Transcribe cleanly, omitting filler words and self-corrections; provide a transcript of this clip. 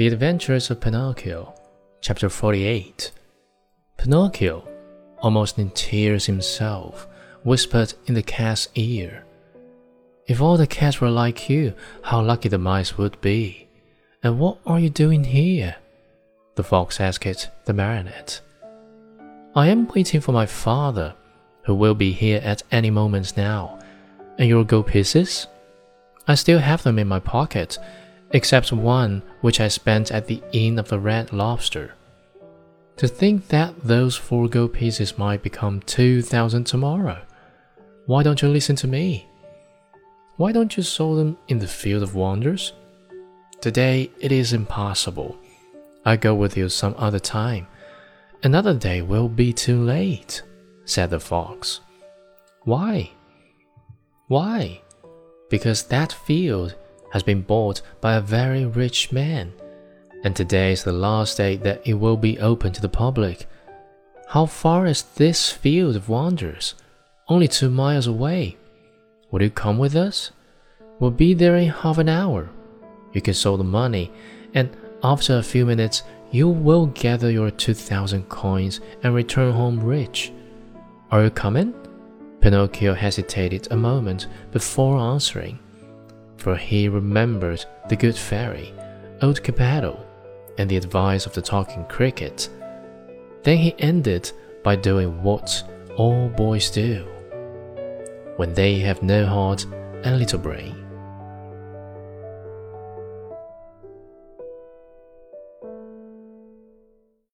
The Adventures of Pinocchio, Chapter 48. Pinocchio, almost in tears himself, whispered in the cat's ear, "If all the cats were like you, how lucky the mice would be! And what are you doing here?" The fox asked the marionette. "I am waiting for my father, who will be here at any moment now. And your gold pieces? I still have them in my pocket, except one which I spent at the Inn of the Red Lobster. To think that those 4 gold pieces might become 2,000 tomorrow. Why don't you listen to me? Why don't you sow them in the Field of Wonders? Today it is impossible. I go with you some other time. Another day will be too late," said the fox. "Why?" "Why? Because that field has been bought by a very rich man, and today is the last day that it will be open to the public. How far is this Field of Wonders? Only 2 miles away. Will you come with us? We'll be there in half an hour. You can sow the money, and after a few minutes, you will gather your 2,000 coins and return home rich. Are you coming?" Pinocchio hesitated a moment before answering, for he remembered the good fairy, old Geppetto, and the advice of the talking cricket. Then he ended by doing what all boys do when they have no heart and little brain.